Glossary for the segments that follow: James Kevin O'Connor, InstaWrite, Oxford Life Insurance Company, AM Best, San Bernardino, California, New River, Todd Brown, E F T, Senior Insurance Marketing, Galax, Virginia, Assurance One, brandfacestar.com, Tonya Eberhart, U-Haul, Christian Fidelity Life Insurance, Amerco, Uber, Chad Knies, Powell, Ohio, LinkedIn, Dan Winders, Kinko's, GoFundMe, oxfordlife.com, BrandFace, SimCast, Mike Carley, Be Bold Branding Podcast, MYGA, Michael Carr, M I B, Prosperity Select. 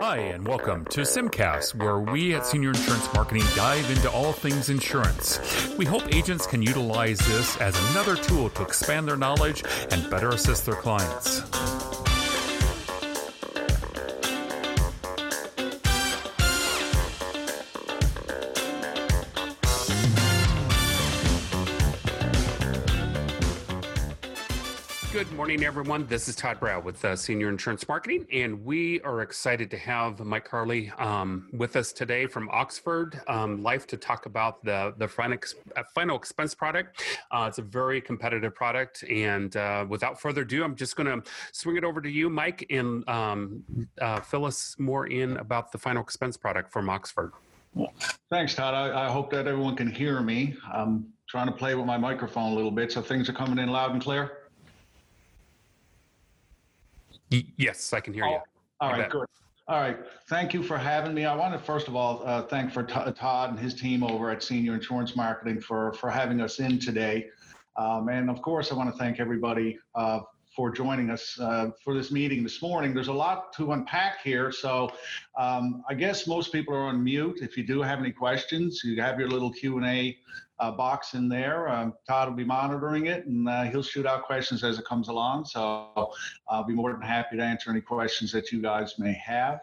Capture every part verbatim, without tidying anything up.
Hi, and welcome to SimCast, where we at Senior Insurance Marketing dive into all things insurance. We hope agents can utilize this as another tool to expand their knowledge and better assist their clients. Good morning, everyone. This is Todd Brown with uh, Senior Insurance Marketing, and we are excited to have Mike Carley um, with us today from Oxford um, Life to talk about the, the final, ex- final expense product. Uh, it's a very competitive product, and uh, without further ado, I'm just going to swing it over to you, Mike, and um, uh, fill us more in about the final expense product from Oxford. Well, thanks, Todd. I, I hope that everyone can hear me. I'm trying to play with my microphone a little bit, so things are coming in loud and clear. Yes, I can hear oh, you. All right, good. All right. Thank you for having me. I want to, first of all, uh, thank for t- Todd and his team over at Senior Insurance Marketing for, for having us in today. Um, and, of course, I want to thank everybody uh, for joining us uh, for this meeting this morning. There's a lot to unpack here. So um, I guess most people are on mute. If you do have any questions, you have your little Q and A uh, box in there. Um, Todd will be monitoring it, and uh, he'll shoot out questions as it comes along. So I'll be more than happy to answer any questions that you guys may have.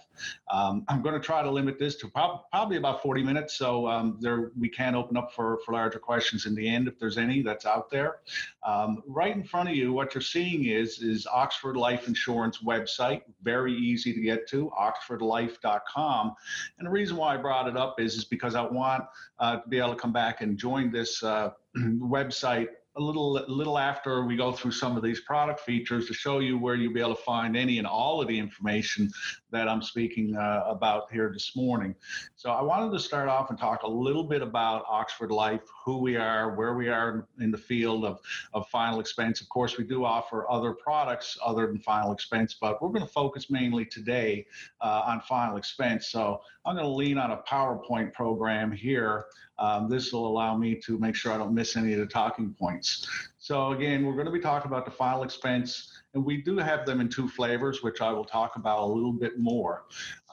Um, I'm going to try to limit this to prob- probably about forty minutes. So um, there we can open up for, for larger questions in the end if there's any that's out there. Um, right in front of you, what you're seeing is Is, is Oxford Life Insurance website, very easy to get to, oxford life dot com. And the reason why I brought it up is, is because I want uh, to be able to come back and join this uh, website a little little after we go through some of these product features to show you where you'll be able to find any and all of the information that I'm speaking uh, about here this morning. So I wanted to start off and talk a little bit about Oxford Life, who we are, where we are in the field of, of final expense. Of course, we do offer other products other than final expense, but we're going to focus mainly today uh, on final expense. So I'm going to lean on a PowerPoint program here. Um, this will allow me to make sure I don't miss any of the talking points. So again, we're going to be talking about the final expense, and we do have them in two flavors, which I will talk about a little bit more.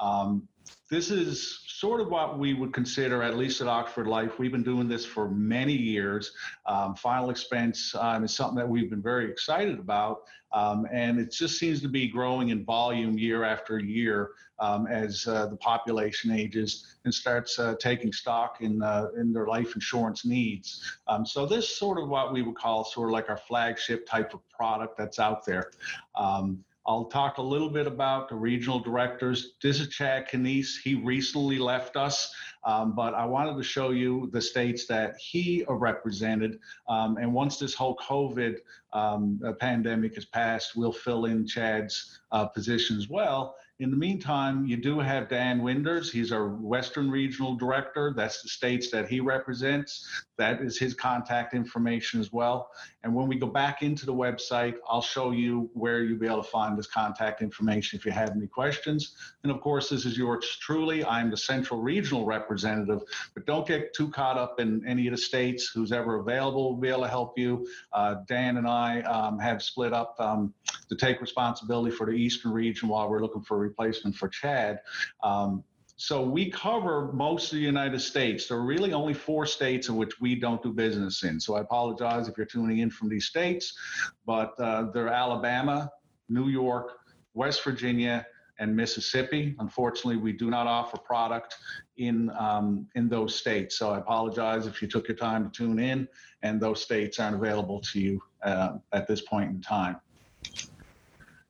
Um, this is sort of what we would consider, at least at Oxford Life, we've been doing this for many years. Um, final expense um, is something that we've been very excited about, um, and it just seems to be growing in volume year after year um, as uh, the population ages and starts uh, taking stock in uh, in their life insurance needs. Um, so this is sort of what we would call sort of like our flagship type of product that's out there. Um, I'll talk a little bit about the regional directors. This is Chad Knies. He recently left us, um, but I wanted to show you the states that he represented. Um, and once this whole COVID um, pandemic has passed, we'll fill in Chad's uh, position as well. In the meantime, you do have Dan Winders. He's our Western Regional Director. That's the states that he represents. That is his contact information as well. And when we go back into the website, I'll show you where you'll be able to find this contact information if you have any questions. And of course, this is yours truly. I'm the Central Regional Representative, but don't get too caught up in any of the states. Who's ever available will be able to help you. Uh, Dan and I um, have split up um, to take responsibility for the Eastern region while we're looking for replacement for Chad. Um, so we cover most of the United States. There are really only four states in which we don't do business in. So I apologize if you're tuning in from these states, but uh, they're Alabama, New York, West Virginia, and Mississippi. Unfortunately, we do not offer product in um, in those states. So I apologize if you took your time to tune in and those states aren't available to you uh, at this point in time.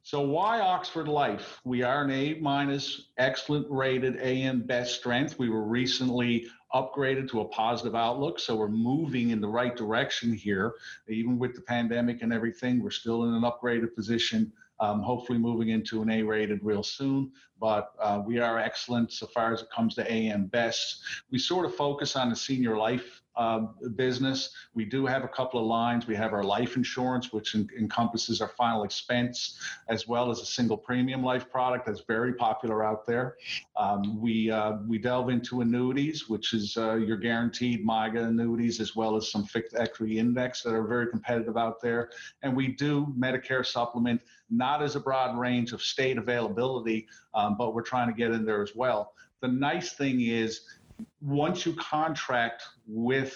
So why Oxford Life? We are an A minus, excellent rated A M Best strength. We were recently upgraded to a positive outlook, so we're moving in the right direction here. Even with the pandemic and everything, we're still in an upgraded position, um, hopefully moving into an A rated real soon, but uh, we are excellent so far as it comes to A M Best. We sort of focus on the senior life uh, business. We do have a couple of lines. We have our life insurance, which en- encompasses our final expense, as well as a single premium life product that's very popular out there. Um, we uh, we delve into annuities, which is uh, your guaranteed MYGA annuities, as well as some fixed equity index that are very competitive out there. And we do Medicare supplement, not as a broad range of state availability, um, but we're trying to get in there as well. The nice thing is, once you contract with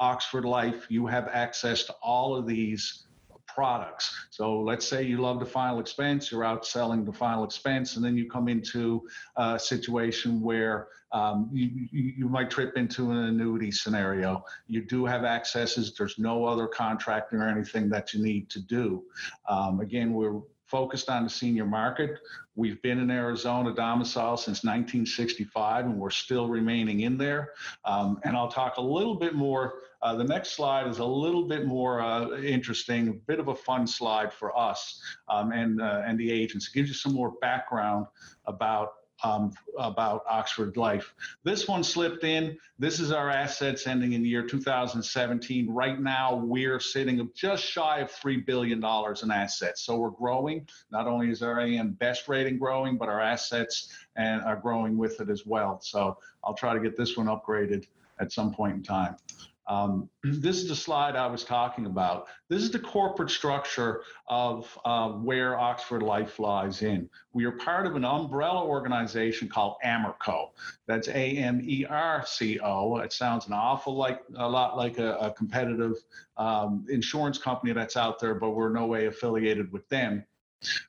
Oxford Life, you have access to all of these products. So let's say you love the final expense, you're out selling the final expense, and then you come into a situation where um, you, you might trip into an annuity scenario. You do have accesses. There's no other contracting or anything that you need to do. Um, again, we're focused on the senior market. We've been in Arizona domicile since nineteen sixty-five, and we're still remaining in there. Um, and I'll talk a little bit more. Uh, the next slide is a little bit more uh, interesting, a bit of a fun slide for us um, and uh, and the agents. It gives you some more background about um, about Oxford Life. This one slipped in. This is our assets ending in the year two thousand seventeen. Right now, we're sitting just shy of three billion dollars in assets. So we're growing. Not only is our A M Best rating growing, but our assets and are growing with it as well. So I'll try to get this one upgraded at some point in time. Um, this is the slide I was talking about. This is the corporate structure of uh, where Oxford Life lies in. We are part of an umbrella organization called Amerco. That's A M E R C O. It sounds an awful like a lot like a, a competitive um, insurance company that's out there, but we're no way affiliated with them.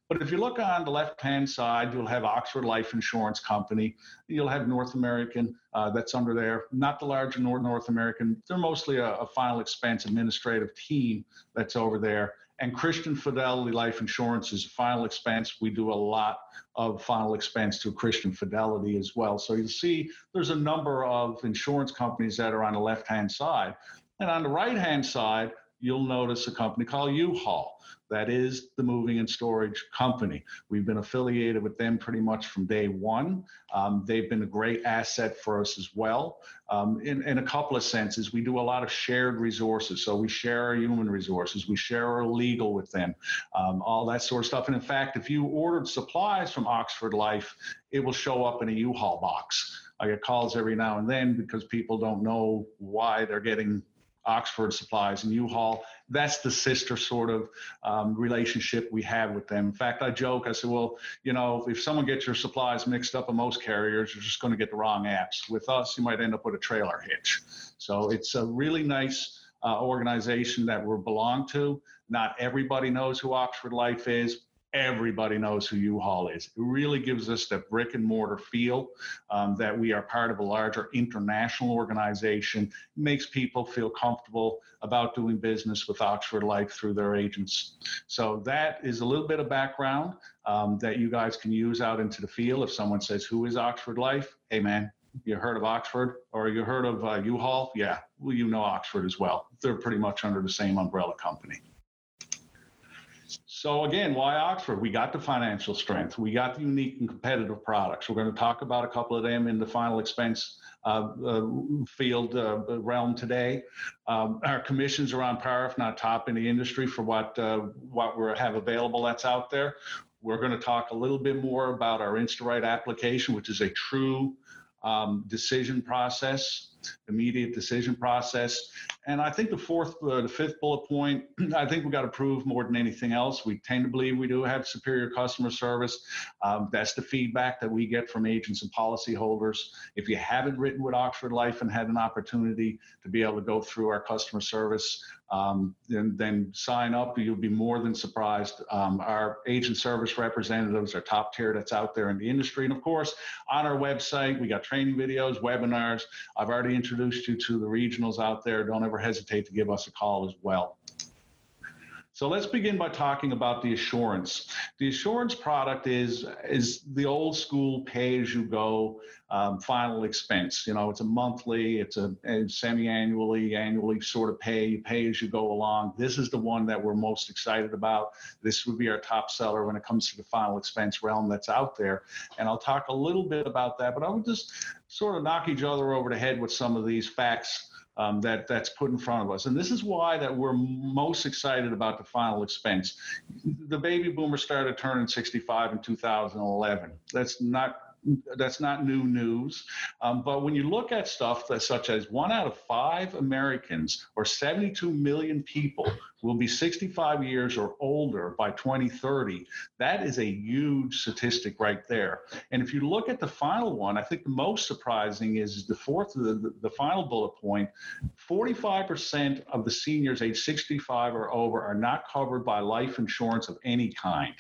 But if you look on the left-hand side, you'll have Oxford Life Insurance Company. You'll have North American, uh, that's under there. Not the larger North, North American. They're mostly a, a final expense administrative team that's over there. And Christian Fidelity Life Insurance is final expense. We do a lot of final expense through Christian Fidelity as well. So you'll see there's a number of insurance companies that are on the left-hand side. And on the right-hand side, you'll notice a company called U-Haul. That is the moving and storage company. We've been affiliated with them pretty much from day one. Um, they've been a great asset for us as well. Um, in, in a couple of senses, we do a lot of shared resources. So we share our human resources. We share our legal with them, um, all that sort of stuff. And in fact, if you ordered supplies from Oxford Life, it will show up in a U-Haul box. I get calls every now and then because people don't know why they're getting Oxford supplies and U-Haul. That's the sister sort of um, relationship we have with them. In fact, I joke, I said, well, you know, if someone gets your supplies mixed up in most carriers, you're just going to get the wrong apps. With us, you might end up with a trailer hitch. So it's a really nice uh, organization that we belong to. Not everybody knows who Oxford Life is. Everybody knows who U-Haul is. It really gives us the brick and mortar feel um, that we are part of a larger international organization. It makes people feel comfortable about doing business with Oxford Life through their agents. So that is a little bit of background um, that you guys can use out into the field. If someone says, who is Oxford Life? Hey man, you heard of Oxford or you heard of uh, U-Haul? Yeah, well, you know Oxford as well. They're pretty much under the same umbrella company. So again, why Oxford? We got the financial strength. We got the unique and competitive products. We're going to talk about a couple of them in the final expense uh, uh, field uh, realm today. Um, our commissions are on par, if not top, in the industry for what uh, what we have available that's out there. We're going to talk a little bit more about our InstaWrite application, which is a true um, decision process. Immediate decision process. And I think the fourth, uh, the fifth bullet point, I think we got to prove more than anything else. We tend to believe we do have superior customer service. Um, that's the feedback that we get from agents and policyholders. If you haven't written with Oxford Life and had an opportunity to be able to go through our customer service, um, then, then sign up. You'll be more than surprised. Um, our agent service representatives are top tier that's out there in the industry. And of course, on our website, we got training videos, webinars. I've already introduced you to the regionals out there. Don't ever hesitate to give us a call as well. So let's begin by talking about the assurance. The assurance product is is the old school pay-as-you-go um, final expense. You know, it's a monthly, it's a, a semi-annually, annually sort of pay, pay as you go along. This is the one that we're most excited about. This would be our top seller when it comes to the final expense realm that's out there. And I'll talk a little bit about that, but I would just sort of knock each other over the head with some of these facts um, that that's put in front of us. And this is why that we're most excited about the final expense. The baby boomers started turning sixty-five in two thousand eleven. That's not That's not new news. Um, but when you look at stuff that such as one out of five Americans or seventy-two million people will be sixty-five years or older by twenty thirty, that is a huge statistic right there. And if you look at the final one, I think the most surprising is the fourth, the, the final bullet point, forty-five percent of the seniors age sixty-five or over are not covered by life insurance of any kind.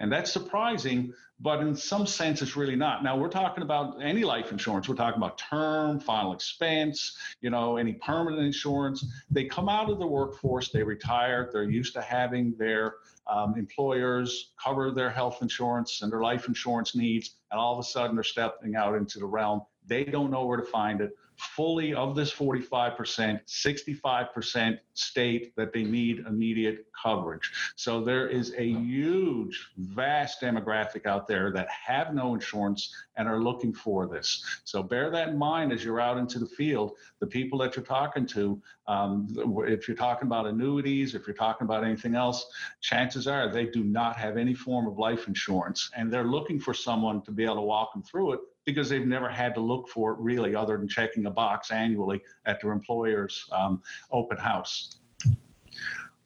And that's surprising, but in some sense, it's really not. Now, we're talking about any life insurance. We're talking about term, final expense, you know, any permanent insurance. They come out of the workforce, they retire, they're used to having their um, employers cover their health insurance and their life insurance needs, and all of a sudden they're stepping out into the realm. They don't know where to find it. Fully of this forty-five percent, sixty-five percent state that they need immediate coverage. So there is a huge, vast demographic out there that have no insurance and are looking for this. So bear that in mind as you're out into the field. The people that you're talking to, um, if you're talking about annuities, if you're talking about anything else, chances are they do not have any form of life insurance, and they're looking for someone to be able to walk them through it, because they've never had to look for it really other than checking a box annually at their employer's um, open house.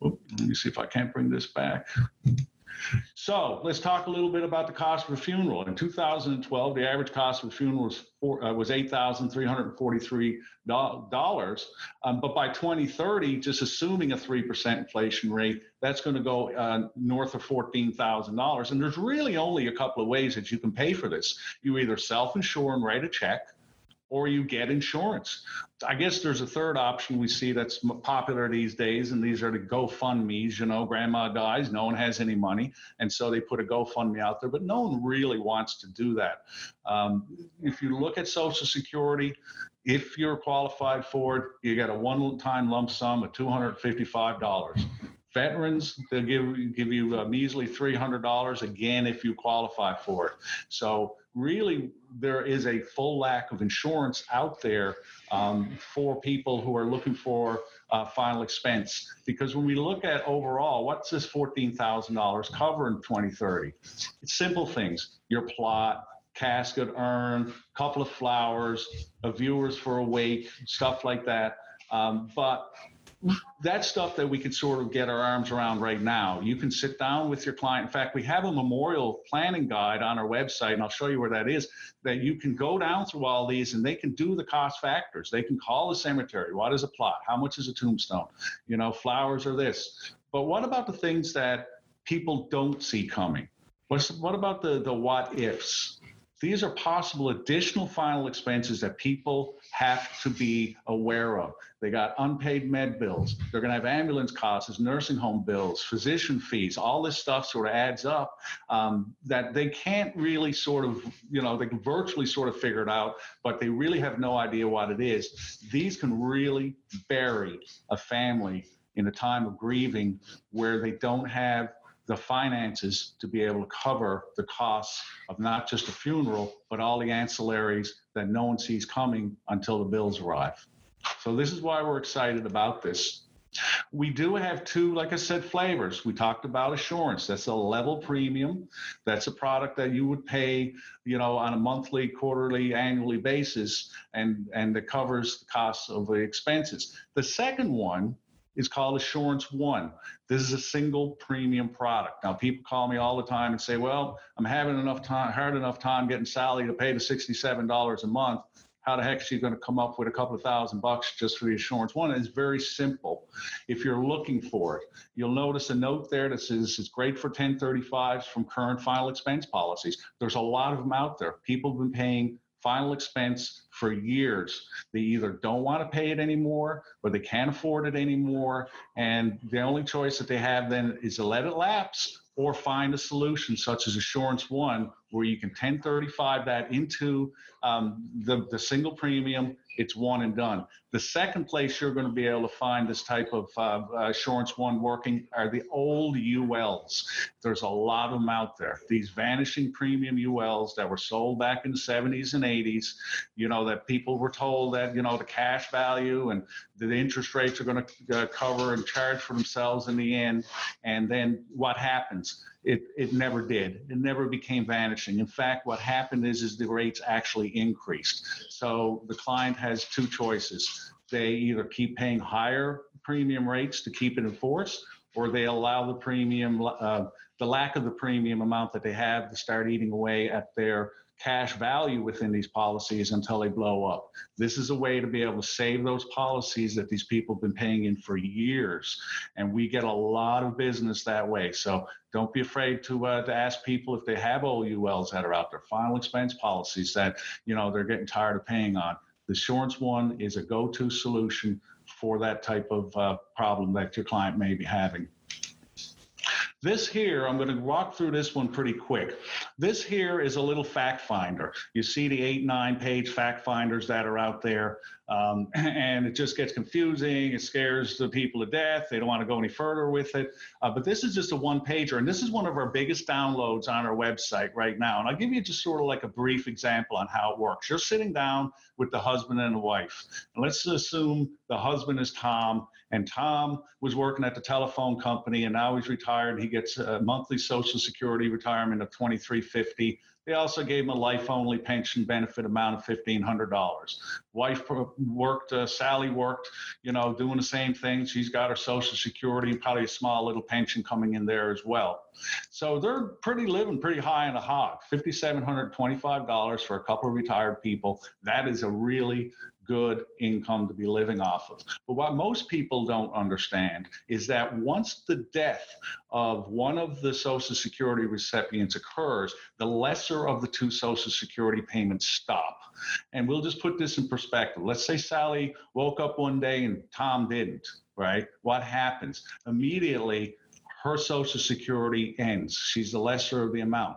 Oop, let me see if I can't bring this back. So let's talk a little bit about the cost of a funeral. In two thousand twelve, the average cost of a funeral was, four, uh, was eight thousand three hundred forty-three dollars. Um, but by twenty thirty, just assuming a three percent inflation rate, that's going to go uh, north of fourteen thousand dollars. And there's really only a couple of ways that you can pay for this. You either self-insure and write a check, or you get insurance. I guess there's a third option we see that's popular these days, and these are the GoFundMes. You know, grandma dies, no one has any money, and so they put a GoFundMe out there, but no one really wants to do that. Um, if you look at Social Security, if you're qualified for it, you get a one-time lump sum of two hundred fifty-five dollars. Veterans, they'll give, give you a measly three hundred dollars, again, if you qualify for it. So really, there is a full lack of insurance out there um, for people who are looking for uh, final expense. Because when we look at overall, what's this fourteen thousand dollars cover in twenty thirty? It's simple things: your plot, casket urn, couple of flowers, a viewers for a wake, stuff like that. Um, but that's stuff that we can sort of get our arms around right now. You can sit down with your client. In fact, we have a memorial planning guide on our website, and I'll show you where that is, that you can go down through all these, and they can do the cost factors. They can call the cemetery. What is a plot? How much is a tombstone? You know, flowers or this. But what about the things that people don't see coming? What's, what about the, the what ifs? These are possible additional final expenses that people have to be aware of. They got unpaid med bills. They're going to have ambulance costs, nursing home bills, physician fees. All this stuff sort of adds up um, that they can't really sort of, you know, they can virtually sort of figure it out, but they really have no idea what it is. These can really bury a family in a time of grieving where they don't have the finances to be able to cover the costs of not just a funeral, but all the ancillaries that no one sees coming until the bills arrive. So this is why we're excited about this. We do have two, like I said, flavors. We talked about assurance. That's a level premium. That's a product that you would pay, you know, on a monthly, quarterly, annually basis, and, and that covers the costs of the expenses. The second one is called Assurance One. This is a single premium product. Now, people call me all the time and say, well, I'm having enough time, hard enough time getting Sally to pay the sixty-seven dollars a month. How the heck is she going to come up with a couple of thousand bucks just for the Assurance One? It's very simple. If you're looking for it, you'll notice a note there that says it's great for ten thirty-fives from current final expense policies. There's a lot of them out there. People have been paying final expense for years. They either don't want to pay it anymore, or they can't afford it anymore, and the only choice that they have then is to let it lapse or find a solution such as Assurance One, where you can ten thirty-five that into um, the, the single premium It's one and done. The second place you're going to be able to find this type of uh, Assurance One working are the old U Ls. There's a lot of them out there. These vanishing premium U Ls that were sold back in the seventies and eighties, you know, that people were told that, you know, the cash value and the interest rates are going to uh, cover and charge for themselves in the end. And then what happens? It, it never did. It never became vanishing. In fact, what happened is, is the rates actually increased. So the client has two choices. They either keep paying higher premium rates to keep it in force, or they allow the premium, uh, the lack of the premium amount that they have to start eating away at their cash value within these policies until they blow up. This is a way to be able to save those policies that these people have been paying in for years. And we get a lot of business that way. So don't be afraid to uh, to ask people if they have O U Ls that are out there, final expense policies that, you know, they're getting tired of paying on. The Assurance One is a go-to solution for that type of uh, problem that your client may be having. This here, I'm going to walk through this one pretty quick. This here is a little fact finder. You see the eight, nine page fact finders that are out there, um, and it just gets confusing. It scares the people to death. They don't want to go any further with it. Uh, but this is just a one pager, and this is one of our biggest downloads on our website right now. And I'll give you just sort of like a brief example on how it works. You're sitting down with the husband and the wife. And let's assume the husband is Tom, and Tom was working at the telephone company, and now he's retired. He gets a monthly Social Security retirement of twenty-three fifty. They also gave him a life-only pension benefit amount of fifteen hundred dollars. Wife worked, uh, Sally worked, you know, doing the same thing. She's got her Social Security and probably a small little pension coming in there as well. So they're pretty living pretty high in the hog, five thousand seven hundred twenty-five dollars for a couple of retired people. That is a really good income to be living off of. But what most people don't understand is that once the death of one of the Social Security recipients occurs, the lesser of the two Social Security payments stop. And we'll just put this in perspective. Let's say Sally woke up one day and Tom didn't, right? What happens? Immediately, her Social Security ends. She's the lesser of the amount.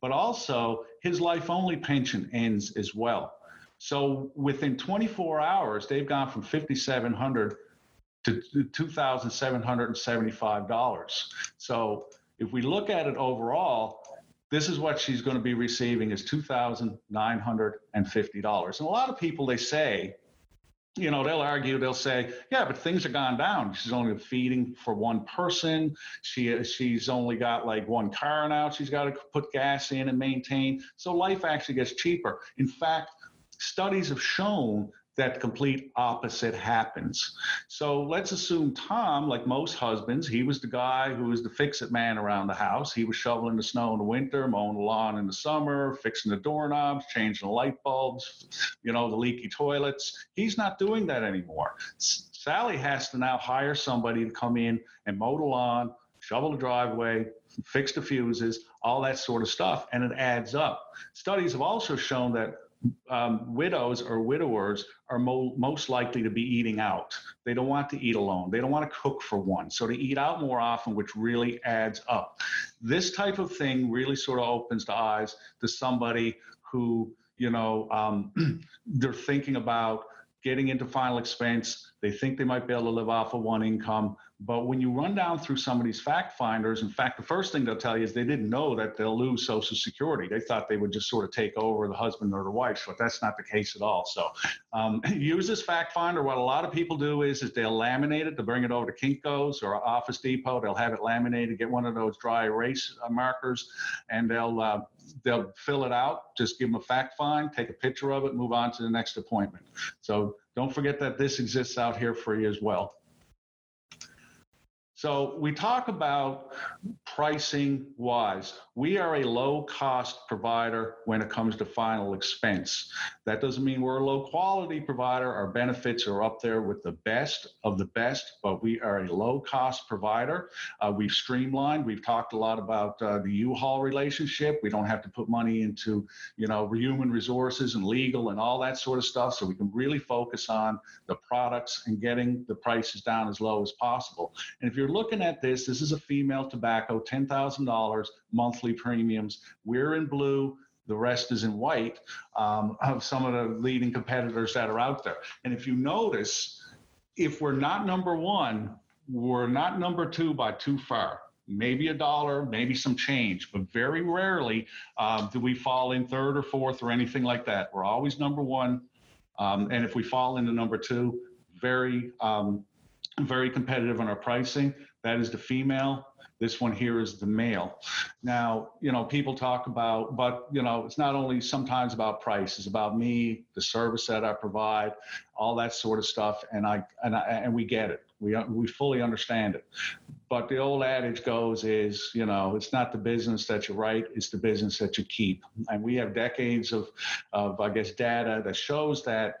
But also, his life-only pension ends as well. So within twenty-four hours, they've gone from five thousand seven hundred dollars to two thousand seven hundred seventy-five dollars. So if we look at it overall, this is what she's going to be receiving is two thousand nine hundred fifty dollars. And a lot of people, they say, you know, they'll argue, they'll say, yeah, but things have gone down. She's only feeding for one person. She she's only got like one car now. She's got to put gas in and maintain. So life actually gets cheaper. In fact, studies have shown that the complete opposite happens. So let's assume Tom, like most husbands, he was the guy who was the fix-it man around the house. He was shoveling the snow in the winter, mowing the lawn in the summer, fixing the doorknobs, changing the light bulbs, you know, the leaky toilets. He's not doing that anymore. Sally has to now hire somebody to come in and mow the lawn, shovel the driveway, fix the fuses, all that sort of stuff, and it adds up. Studies have also shown that Um, widows or widowers are mo- most likely to be eating out. They don't want to eat alone. They don't want to cook for one. So they eat out more often, which really adds up. This type of thing really sort of opens the eyes to somebody who, you know, um, they're thinking about getting into final expense. They think they might be able to live off of one income. But when you run down through some of these fact finders, in fact, the first thing they'll tell you is they didn't know that they'll lose Social Security. They thought they would just sort of take over the husband or the wife, but that's not the case at all. So um, use this fact finder. What a lot of people do is, is they'll laminate it. They'll bring it over to Kinko's or Office Depot. They'll have it laminated, get one of those dry erase markers, and they'll, uh, they'll fill it out. Just give them a fact find, take a picture of it, move on to the next appointment. So don't forget that this exists out here for you as well. So we talk about pricing wise. We are a low cost provider when it comes to final expense. That doesn't mean we're a low quality provider. Our benefits are up there with the best of the best, but we are a low cost provider. Uh, we've streamlined. We've talked a lot about uh, the U-Haul relationship. We don't have to put money into, you know, human resources and legal and all that sort of stuff. So we can really focus on the products and getting the prices down as low as possible. And if you're looking at this, this is a female tobacco, ten thousand dollars monthly premiums. We're in blue. The rest is in white um, of some of the leading competitors that are out there. And if you notice, if we're not number one, we're not number two by too far. Maybe a dollar, maybe some change, but very rarely um, do we fall in third or fourth or anything like that. We're always number one. Um, and if we fall into number two, very, um, very competitive on our pricing. That is the female. This one here is the male. Now, you know, people talk about, but, you know, it's not only sometimes about price, it's about me, the service that I provide, all that sort of stuff. And I, and I, and we get it. We, we fully understand it. But the old adage goes is, you know, it's not the business that you write, it's the business that you keep. And we have decades of, of, I guess, data that shows that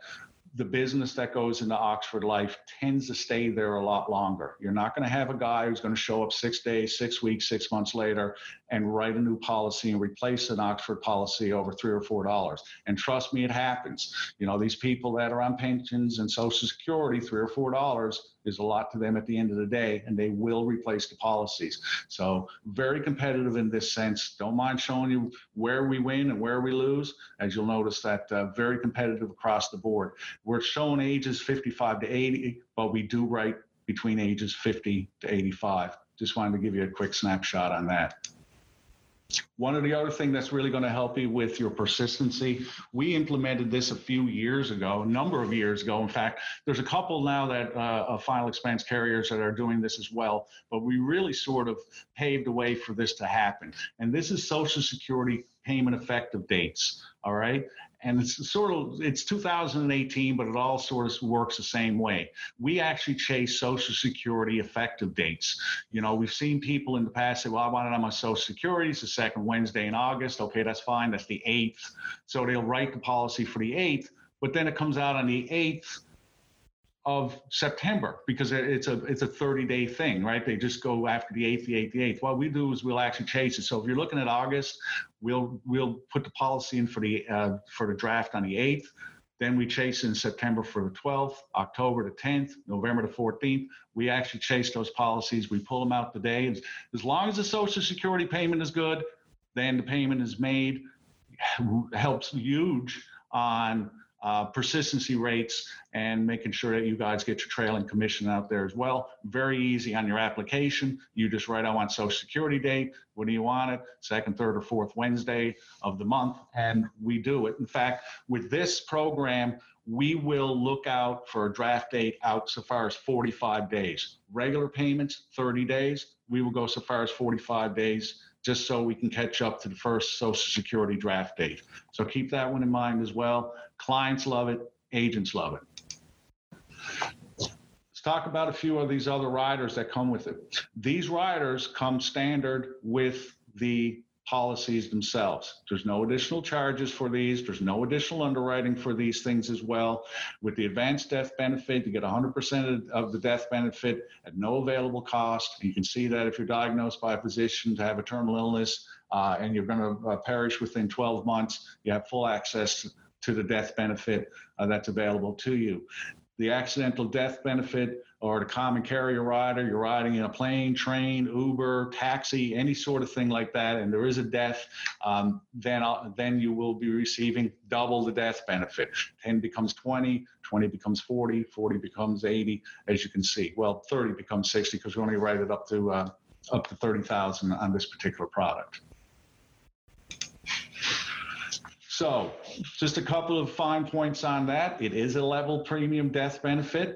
the business that goes into Oxford Life tends to stay there a lot longer. You're not going to have a guy who's going to show up six days, six weeks, six months later and write a new policy and replace an Oxford policy over three or four dollars. And trust me, it happens. You know, these people that are on pensions and Social Security, three or four dollars is a lot to them at the end of the day, and they will replace the policies. So very competitive in this sense. Don't mind showing you where we win and where we lose, as you'll notice that uh, very competitive across the board. We're showing ages fifty-five to eighty, but we do write between ages fifty to eighty-five. Just wanted to give you a quick snapshot on that. One of the other things that's really going to help you with your persistency, we implemented this a few years ago, a number of years ago. In fact, there's a couple now that uh, of final expense carriers that are doing this as well, but we really sort of paved the way for this to happen. And this is Social Security payment effective dates, all right? And it's sort of, it's two thousand eighteen, but it all sort of works the same way. We actually chase Social Security effective dates. You know, we've seen people in the past say, well, I want it on my Social Security. It's the second Wednesday in August. Okay, that's fine. That's the eighth. So they'll write the policy for the eighth, but then it comes out on the eighth of September because it's a it's a thirty-day thing, right? They just go after the eighth, the eighth, the eighth. What we do is we'll actually chase it. So if you're looking at August, we'll we'll put the policy in for the uh, for the draft on the eighth. Then we chase in September for the twelfth, October the tenth, November the fourteenth. We actually chase those policies. We pull them out today. As long as the Social Security payment is good, then the payment is made. Helps huge on Uh, persistency rates and making sure that you guys get your trailing commission out there as well. Very easy on your application. You just write, I want Social Security date. When do you want it? Second, third, or fourth Wednesday of the month. And we do it. In fact, with this program, we will look out for a draft date out so far as forty-five days. Regular payments, thirty days. We will go so far as forty-five days just so we can catch up to the first Social Security draft date. So keep that one in mind as well. Clients love it, agents love it. Let's talk about a few of these other riders that come with it. These riders come standard with the policies themselves. There's no additional charges for these. There's no additional underwriting for these things as well. With the advanced death benefit, you get one hundred percent of the death benefit at no available cost. You can see that if you're diagnosed by a physician to have a terminal illness uh, and you're going to uh, perish within twelve months, you have full access to the death benefit uh, that's available to you. The accidental death benefit, or the common carrier rider, you're riding in a plane, train, Uber, taxi, any sort of thing like that, and there is a death, um, then I'll, then you will be receiving double the death benefit. ten becomes twenty, twenty becomes forty, forty becomes eighty, as you can see. Well, thirty becomes sixty because we only write it up to uh, up to thirty thousand on this particular product. So just a couple of fine points on that. It is a level premium death benefit.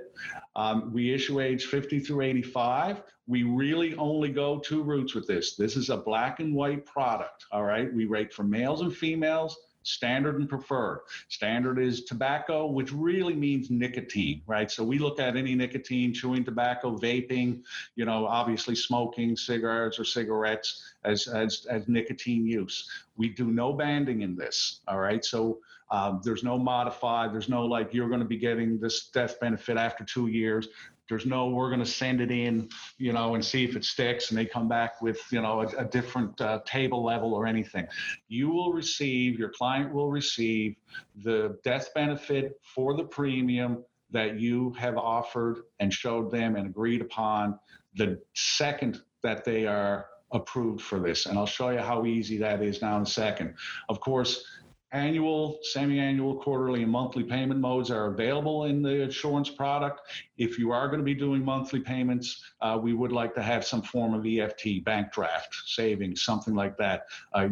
Um, we issue age fifty through eighty-five. We really only go two routes with this. This is a black and white product, all right? We rate for males and females, standard and preferred. Standard is tobacco, which really means nicotine, right? So we look at any nicotine, chewing tobacco, vaping, you know, obviously smoking cigars or cigarettes as, as, as nicotine use. We do no banding in this, all right? So um, there's no modified, there's no like, you're going to be getting this death benefit after two years. There's no, we're going to send it in, you know, and see if it sticks, and they come back with, you know, a, a different uh, table level or anything. You will receive, your client will receive the death benefit for the premium that you have offered and showed them and agreed upon the second that they are approved for this. And I'll show you how easy that is now in a second. Of course, annual, semi-annual, quarterly, and monthly payment modes are available in the insurance product. If you are going to be doing monthly payments, uh, we would like to have some form of E F T, bank draft, savings, something like that. Uh,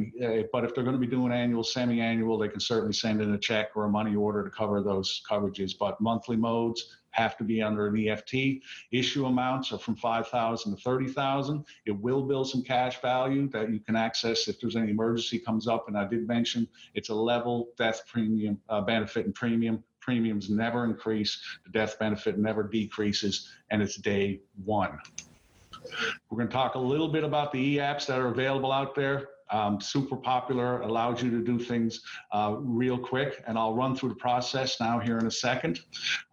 but if they're going to be doing annual, semi-annual, they can certainly send in a check or a money order to cover those coverages. But monthly modes have to be under an E F T. Issue amounts are from five thousand dollars to thirty thousand dollars. It will build some cash value that you can access if there's any emergency comes up. And I did mention it's a level death premium, uh, benefit and premium. Premiums never increase. The death benefit never decreases. And it's day one. We're going to talk a little bit about the e-apps that are available out there. Um, super popular, allows you to do things uh, real quick, and I'll run through the process now here in a second.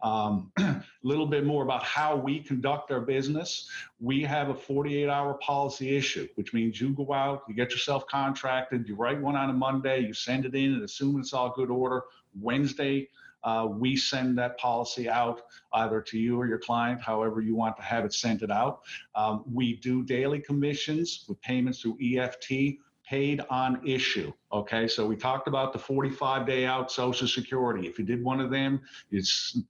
Um, a little bit more about how we conduct our business. We have a forty-eight hour policy issue, which means you go out, you get yourself contracted, you write one on a Monday, you send it in, and assume it's all good order. Wednesday, uh, we send that policy out either to you or your client, however you want to have it sent it out. Um, we do daily commissions with payments through E F T, paid on issue. Okay, so we talked about the forty-five day out Social Security. If you did one of them, you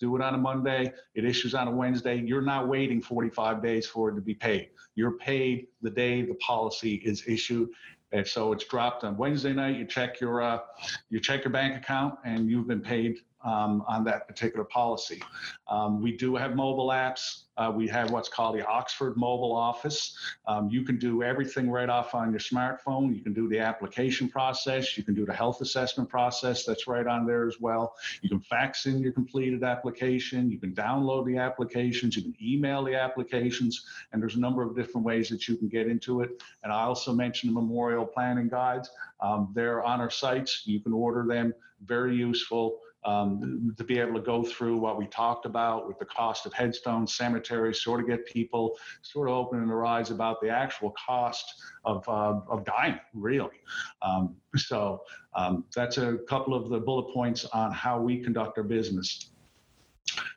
do it on a Monday, it issues on a Wednesday, you're not waiting forty-five days for it to be paid. You're paid the day the policy is issued. And so it's dropped on Wednesday night, you check your, uh, you check your bank account, and you've been paid Um, on that particular policy. Um, we do have mobile apps. Uh, we have what's called the Oxford Mobile Office. Um, you can do everything right off on your smartphone. You can do the application process. You can do the health assessment process. That's right on there as well. You can fax in your completed application. You can download the applications. You can email the applications. And there's a number of different ways that you can get into it. And I also mentioned the memorial planning guides. Um, they're on our sites. You can order them. Very useful. Um, to be able to go through what we talked about with the cost of headstones, cemeteries, sort of get people sort of opening their eyes about the actual cost of uh, of dying, really. Um, so um, that's a couple of the bullet points on how we conduct our business.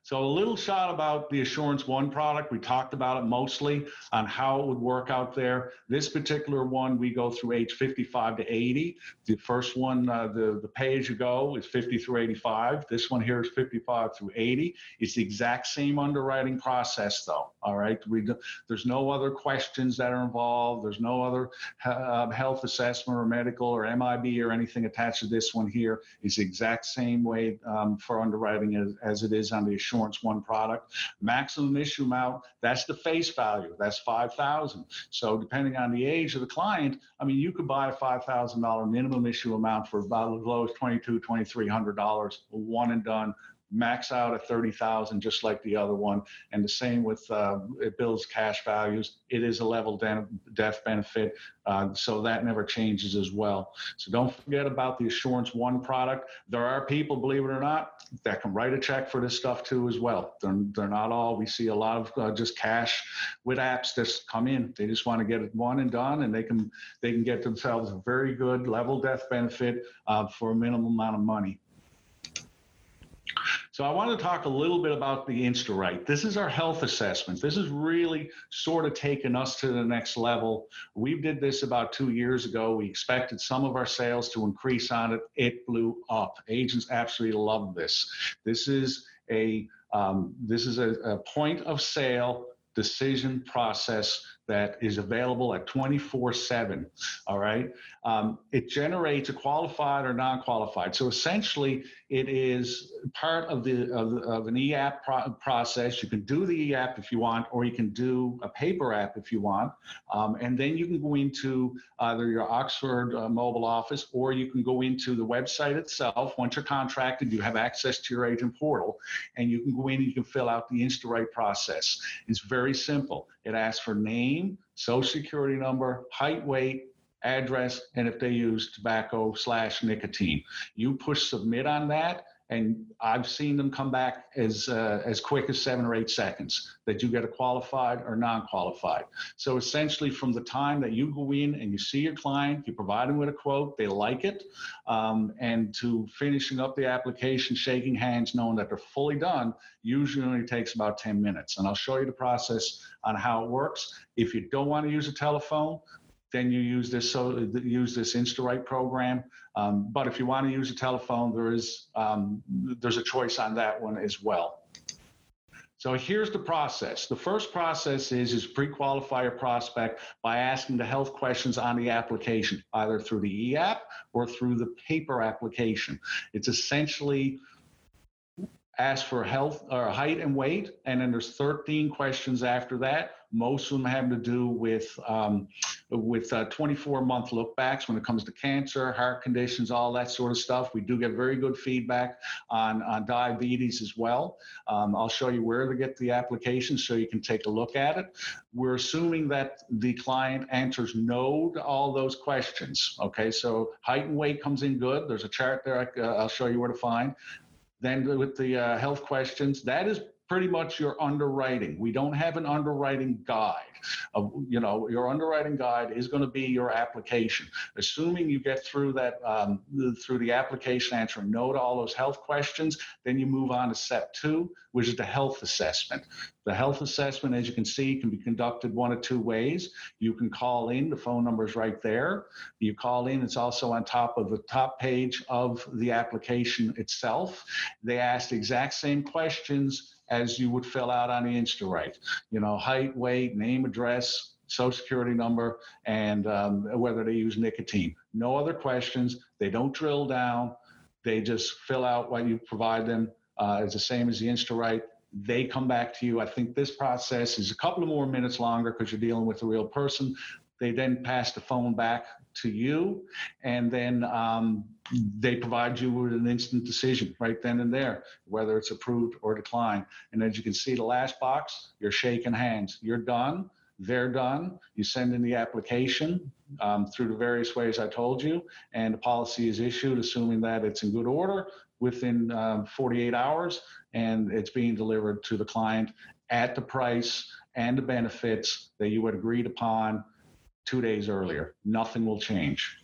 So a little shot about the Assurance One product. We talked about it mostly on how it would work out there. This particular one, we go through age fifty-five to eighty. The first one, uh, the, the pay-as-you-go is fifty through eighty-five. This one here is fifty-five through eighty. It's the exact same underwriting process, though, all right? We do, there's no other questions that are involved. There's no other uh, health assessment or medical or M I B or anything attached to this one here. It's the exact same way um, for underwriting as, as it is on the Assurance One product. Maximum issue amount, that's the face value. That's five thousand dollars. So depending on the age of the client, I mean, you could buy a five thousand dollars minimum issue amount for about as low as twenty-two hundred dollars, twenty-three hundred dollars, one and done, max out at thirty thousand dollars, just like the other one. And the same with, uh, it builds cash values. It is a level de- death benefit. Uh, so that never changes as well. So don't forget about the Assurance One product. There are people, believe it or not, that can write a check for this stuff too as well. They're, they're not all. We see a lot of uh, just cash with apps just come in. They just want to get it one and done, and they can they can get themselves a very good level death benefit uh, for a minimal amount of money. So I want to talk a little bit about the InstaWrite. This is our health assessment. This is really sort of taken us to the next level. We did this about two years ago. We expected some of our sales to increase on it. It blew up. Agents absolutely love this. This is a um, this is a, a point of sale decision process that is available at twenty-four seven, all right? Um, it generates a qualified or non-qualified. So essentially, it is part of the of, of an e-app pro- process. You can do the e-app if you want, or you can do a paper app if you want. Um, and then you can go into either your Oxford uh, mobile office, or you can go into the website itself. Once you're contracted, you have access to your agent portal, and you can go in and you can fill out the InstaWrite process. It's very simple. It asks for name, Social Security number, height, weight, address, and if they use tobacco slash nicotine. You push submit on that, and I've seen them come back as uh, as quick as seven or eight seconds that you get a qualified or non-qualified. So essentially, from the time that you go in and you see your client, you provide them with a quote, they like it, um, and to finishing up the application, shaking hands, knowing that they're fully done, usually only takes about ten minutes. And I'll show you the process on how it works. If you don't want to use a telephone, then you use this so use this InstaWrite program. Um, but if you want to use a telephone, there is um, there's a choice on that one as well. So here's the process. The first process is, is pre-qualify a prospect by asking the health questions on the application, either through the e-app or through the paper application. It's essentially ask for health or height and weight, and then there's thirteen questions after that. Most of them have to do with um, with uh, twenty-four month lookbacks when it comes to cancer, heart conditions, all that sort of stuff. We do get very good feedback on, on diabetes as well. Um, I'll show you where to get the application so you can take a look at it. We're assuming that the client answers no to all those questions. Okay, so height and weight comes in good. There's a chart there. I, uh, I'll show you where to find. Then with the uh, health questions, that is pretty much your underwriting. We don't have an underwriting guide. Uh, you know, your underwriting guide is going to be your application. Assuming you get through that, um, through the application, answering no to all those health questions, then you move on to step two, which is the health assessment. The health assessment, as you can see, can be conducted one of two ways. You can call in, the phone number is right there. You call in, it's also on top of the top page of the application itself. They ask the exact same questions as you would fill out on the InstaWrite. You know, height, weight, name, address, social security number, and um, whether they use nicotine. No other questions. They don't drill down. They just fill out what you provide them. Uh, it's the same as the InstaWrite. They come back to you. I think this process is a couple of more minutes longer because you're dealing with a real person. They then pass the phone back to you, and then um, they provide you with an instant decision right then and there, whether it's approved or declined. And as you can see, the last box, you're shaking hands. You're done. They're done. You send in the application um, through the various ways I told you, and the policy is issued, assuming that it's in good order, within um, forty-eight hours, and it's being delivered to the client at the price and the benefits that you had agreed upon two days earlier. Nothing will change.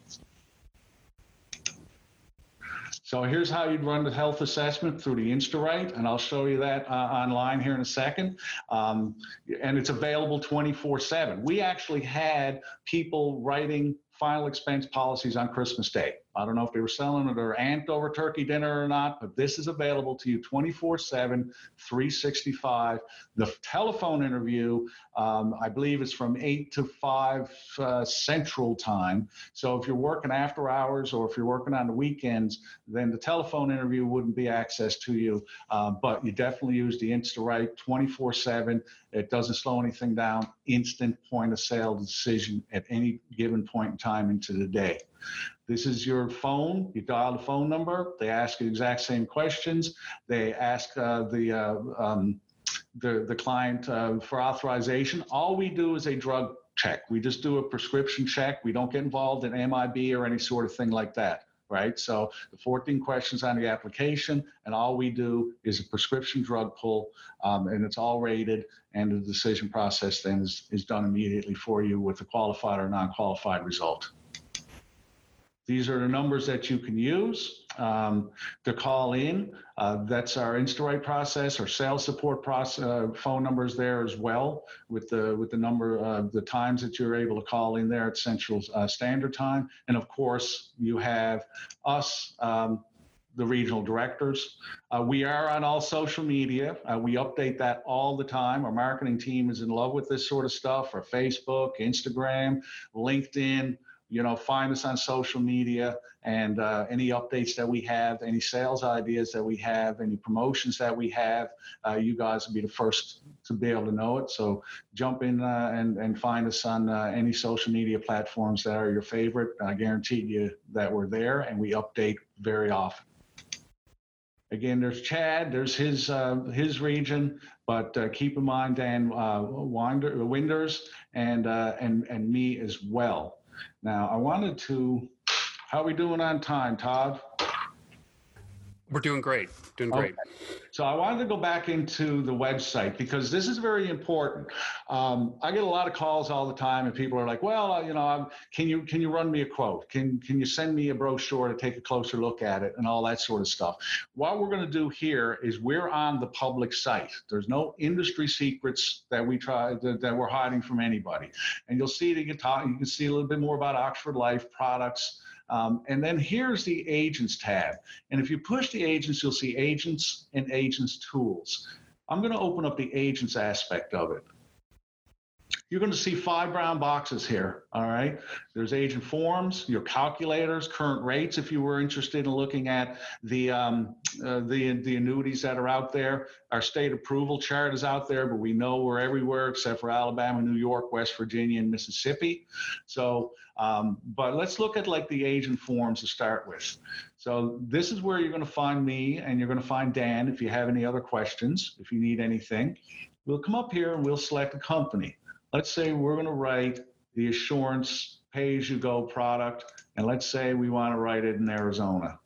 So here's how you'd run the health assessment through the InstaWrite, and I'll show you that uh, online here in a second. Um, and it's available twenty-four seven. We actually had people writing final expense policies on Christmas Day. I don't know if they were selling it or amped over turkey dinner or not, but this is available to you twenty-four seven, three sixty-five. The telephone interview, um, I believe is from eight to five uh, Central Time. So if you're working after hours or if you're working on the weekends, then the telephone interview wouldn't be accessed to you. Uh, but you definitely use the InstaWrite twenty-four seven. It doesn't slow anything down. Instant point of sale decision at any given point in time into the day. This is your phone. You dial the phone number. They ask the exact same questions. They ask uh, the, uh, um, the the client uh, for authorization. All we do is a drug check. We just do a prescription check. We don't get involved in M I B or any sort of thing like that, right? So the fourteen questions on the application, and all we do is a prescription drug pull, um, and it's all rated, and the decision process then is, is done immediately for you with a qualified or non-qualified result. These are the numbers that you can use um, to call in. Uh, that's our InstaWrite process, our sales support process, uh, phone numbers there as well with the with the number of uh, the times that you're able to call in there at Central uh, Standard Time. And of course, you have us, um, the regional directors. Uh, we are on all social media. Uh, we update that all the time. Our marketing team is in love with this sort of stuff. Our Facebook, Instagram, LinkedIn. You know, find us on social media, and uh, any updates that we have, any sales ideas that we have, any promotions that we have, uh, you guys will be the first to be able to know it. So jump in uh, and, and find us on uh, any social media platforms that are your favorite. I guarantee you that we're there, and we update very often. Again, there's Chad, there's his uh, his region, but uh, keep in mind Dan uh, Winders and, uh, and, and me as well. Now, I wanted to, how are we doing on time, Todd? We're doing great, doing great. Okay. So I wanted to go back into the website because this is very important. Um, I get a lot of calls all the time and people are like, well, you know, I'm, can you can you run me a quote? Can, can you send me a brochure to take a closer look at it and all that sort of stuff? What we're going to do here is we're on the public site. There's no industry secrets that we try that, that we're hiding from anybody. And you'll see it in guitar, you can see a little bit more about Oxford Life products. Um, and then here's the agents tab. And if you push the agents, you'll see agents and agents tools. I'm going to open up the agents aspect of it. You're going to see five brown boxes here. All right. There's agent forms, your calculators, current rates. If you were interested in looking at the, um, uh, the, the annuities that are out there, our state approval chart is out there, but we know we're everywhere except for Alabama, New York, West Virginia, and Mississippi. So, um, but let's look at like the agent forms to start with. So this is where you're going to find me and you're going to find Dan. If you have any other questions, if you need anything, we'll come up here and we'll select a company. Let's say we're going to write the Assurance pay-as-you-go product, and let's say we want to write it in Arizona.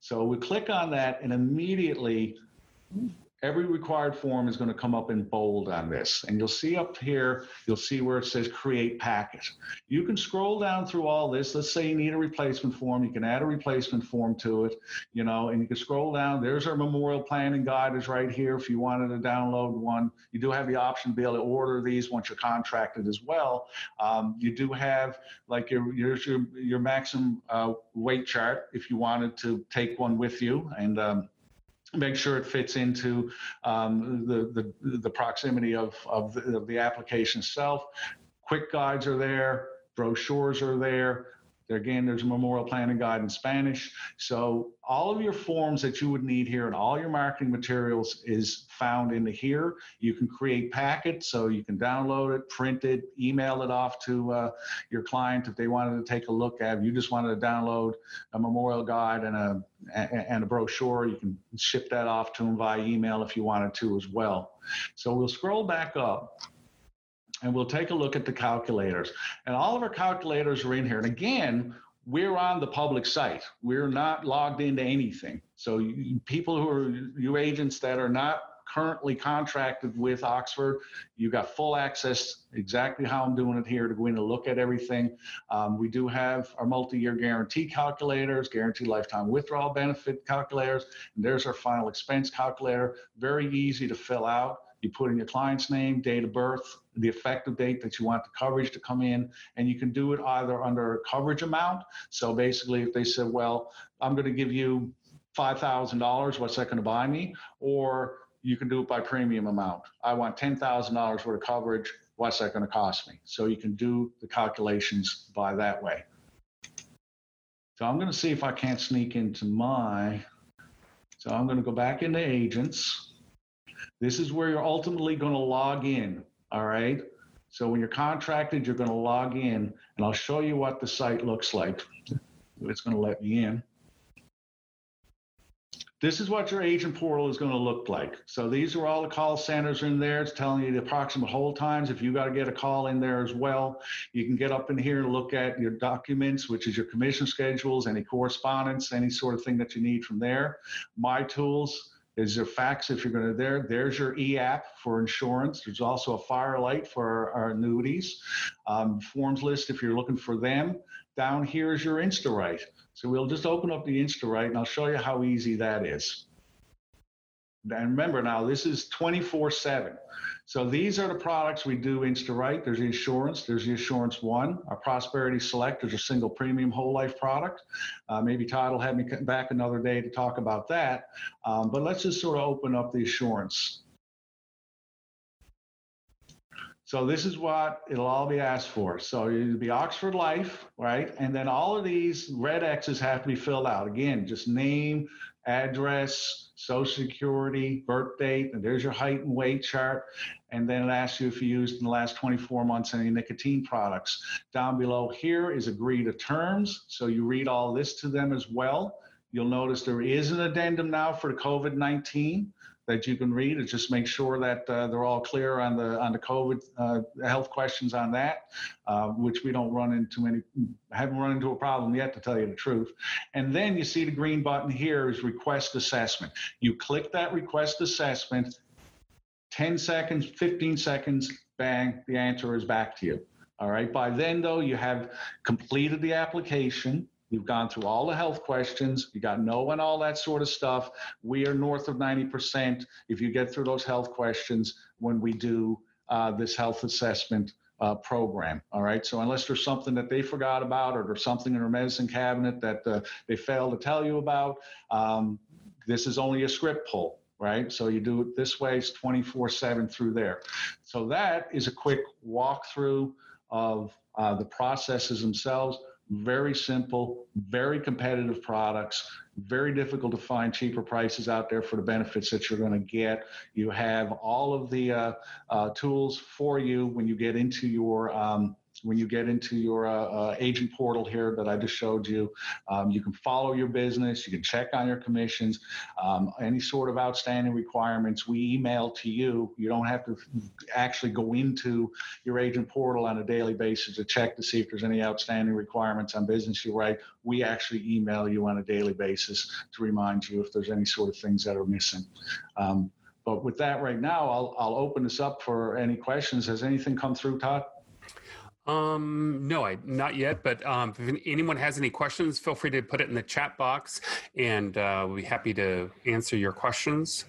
So we click on that, and immediately every required form is going to come up in bold on this. And you'll see up here, you'll see where it says Create Packet. You can scroll down through all this. Let's say you need a replacement form. You can add a replacement form to it, you know, and you can scroll down. There's our memorial planning guide is right here if you wanted to download one. You do have the option to be able to order these once you're contracted as well. Um, you do have like your your your, your maximum uh, weight chart if you wanted to take one with you and um, make sure it fits into um, the, the the proximity of, of, the, of the application itself. Quick guides are there. Brochures are there. There again, there's a memorial planning guide in Spanish. So all of your forms that you would need here and all your marketing materials is found in here. You can create packets, so you can download it, print it, email it off to uh, your client if they wanted to take a look at it. You just wanted to download a memorial guide and a and a brochure. You can ship that off to them via email if you wanted to as well. So we'll scroll back up and we'll take a look at the calculators. And all of our calculators are in here. And again, we're on the public site. We're not logged into anything. So you, people who are you agents that are not currently contracted with Oxford, you got full access, exactly how I'm doing it here, to go in and look at everything. Um, we do have our multi-year guarantee calculators, guaranteed lifetime withdrawal benefit calculators, and there's our final expense calculator. Very easy to fill out. You put in your client's name, date of birth, the effective date that you want the coverage to come in, and you can do it either under a coverage amount. So basically, if they said, well, I'm going to give you five thousand dollars, what's that going to buy me? Or you can do it by premium amount. I want ten thousand dollars worth of coverage, what's that going to cost me? So you can do the calculations by that way. So I'm going to see if I can't sneak into my, so I'm going to go back into agents. This is where you're ultimately going to log in, all right? So when you're contracted, you're going to log in, and I'll show you what the site looks like. It's going to let me in. This is what your agent portal is going to look like. So these are all the call centers in there. It's telling you the approximate hold times. If you got to get a call in there as well, you can get up in here and look at your documents, which is your commission schedules, any correspondence, any sort of thing that you need from there. My tools. There's your fax if you're going to there. There's your e-app for insurance. There's also a Firelight for our, our annuities. Um, forms list if you're looking for them. Down here is your InstaWrite. So we'll just open up the InstaWrite, and I'll show you how easy that is. And remember now, this is twenty-four seven. So these are the products we do InstaWrite. There's the insurance. There's the Assurance One. Our Prosperity Select is a single premium whole life product. Uh, maybe Todd will have me come back another day to talk about that. Um, but let's just sort of open up the assurance. So this is what it'll all be asked for. So it'll be Oxford Life, right? And then all of these red X's have to be filled out. Again, just name, address, social security, birth date, and there's your height and weight chart. And then it asks you if you used in the last twenty-four months any nicotine products. Down below here is agree to terms. So you read all this to them as well. You'll notice there is an addendum now for the COVID nineteen. that you can read. It's just make sure that uh, they're all clear on the on the COVID uh, health questions on that, uh, which we don't run into any, haven't run into a problem yet, to tell you the truth. And then you see the green button here is request assessment. You click that request assessment, ten seconds, fifteen seconds, bang, the answer is back to you. All right. By then, though, you have completed the application. You've gone through all the health questions. You got no and all that sort of stuff. We are north of ninety percent if you get through those health questions when we do uh, this health assessment uh, program. All right. So unless there's something that they forgot about, or there's something in their medicine cabinet that uh, they failed to tell you about, um, this is only a script pull. Right? So you do it this way, it's twenty-four seven through there. So that is a quick walkthrough of uh, the processes themselves. Very simple, very competitive products, very difficult to find cheaper prices out there for the benefits that you're going to get. You have all of the uh, uh, tools for you when you get into your um, when you get into your uh, uh, agent portal here that I just showed you. Um, you can follow your business. You can check on your commissions, um, any sort of outstanding requirements we email to you. You don't have to actually go into your agent portal on a daily basis to check to see if there's any outstanding requirements on business you write. We actually email you on a daily basis to remind you if there's any sort of things that are missing. Um, but with that right now, I'll, I'll open this up for any questions. Has anything come through, Todd? Um, no, I, not yet, but, um, if anyone has any questions, feel free to put it in the chat box, and, uh, we'll be happy to answer your questions.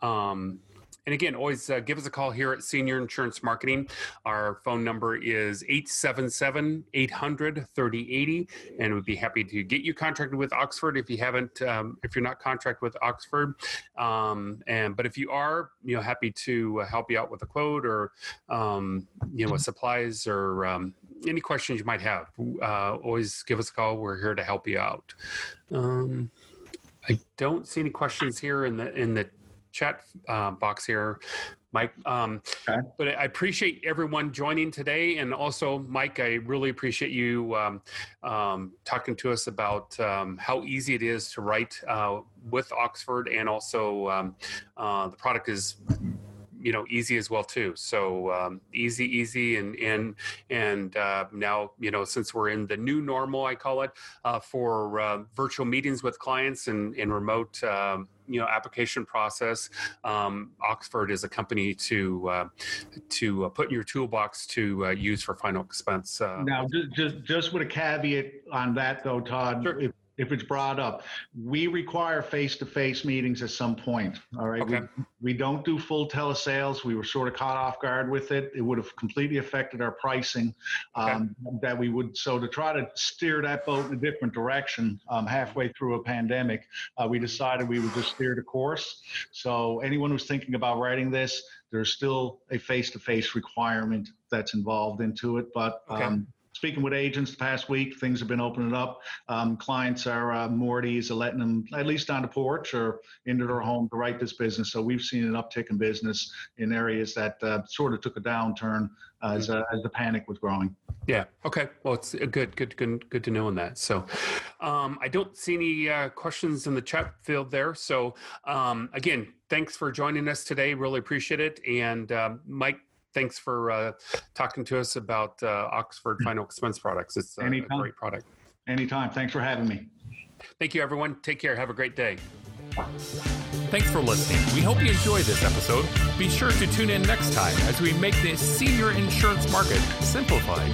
Um, and again, always uh, give us a call here at Senior Insurance Marketing. Our phone number is eight seven seven, eight hundred, thirty eighty, and we'd be happy to get you contracted with Oxford if you haven't, um, if you're not contracted with Oxford. Um, and, but if you are, you know, happy to help you out with a quote, or, um, you know, with supplies, or um, any questions you might have. Uh, always give us a call. We're here to help you out. Um, I don't see any questions here in the, in the chat uh, box here, Mike. Um, okay. But I appreciate everyone joining today. And also, Mike, I really appreciate you um, um, talking to us about um, how easy it is to write uh, with Oxford, and also um, uh, the product is, you know, easy as well too. So um, easy, easy. And, and, and uh, now, you know, since we're in the new normal, I call it, uh, for uh, virtual meetings with clients and, and remote, um, you know, application process, um, Oxford is a company to, uh, to uh, put in your toolbox to uh, use for final expense. Uh, now, just, just, just with a caveat on that though, Todd, sure. if- If it's brought up, we require face-to-face meetings at some point. All right. Okay. We, we don't do full telesales. We were sort of caught off guard with it. It would have completely affected our pricing um, okay. that we would. So to try to steer that boat in a different direction um, halfway through a pandemic, uh, we decided we would just steer the course. So anyone who's thinking about writing this, there's still a face-to-face requirement that's involved into it. But okay. um, Speaking with agents the past week, things have been opening up. Um, clients are uh, more at ease of letting them at least on the porch or into their home to write this business. So we've seen an uptick in business in areas that uh, sort of took a downturn uh, as, uh, as the panic was growing. Yeah. Okay. Well, it's good, good, good, good to know on that. So um, I don't see any uh, questions in the chat field there. So um, again, thanks for joining us today. Really appreciate it. And uh, Mike, thanks for uh, talking to us about uh, Oxford Final Expense Products. It's uh, a great product. Anytime. Thanks for having me. Thank you, everyone. Take care. Have a great day. Thanks for listening. We hope you enjoyed this episode. Be sure to tune in next time as we make the senior insurance market simplified.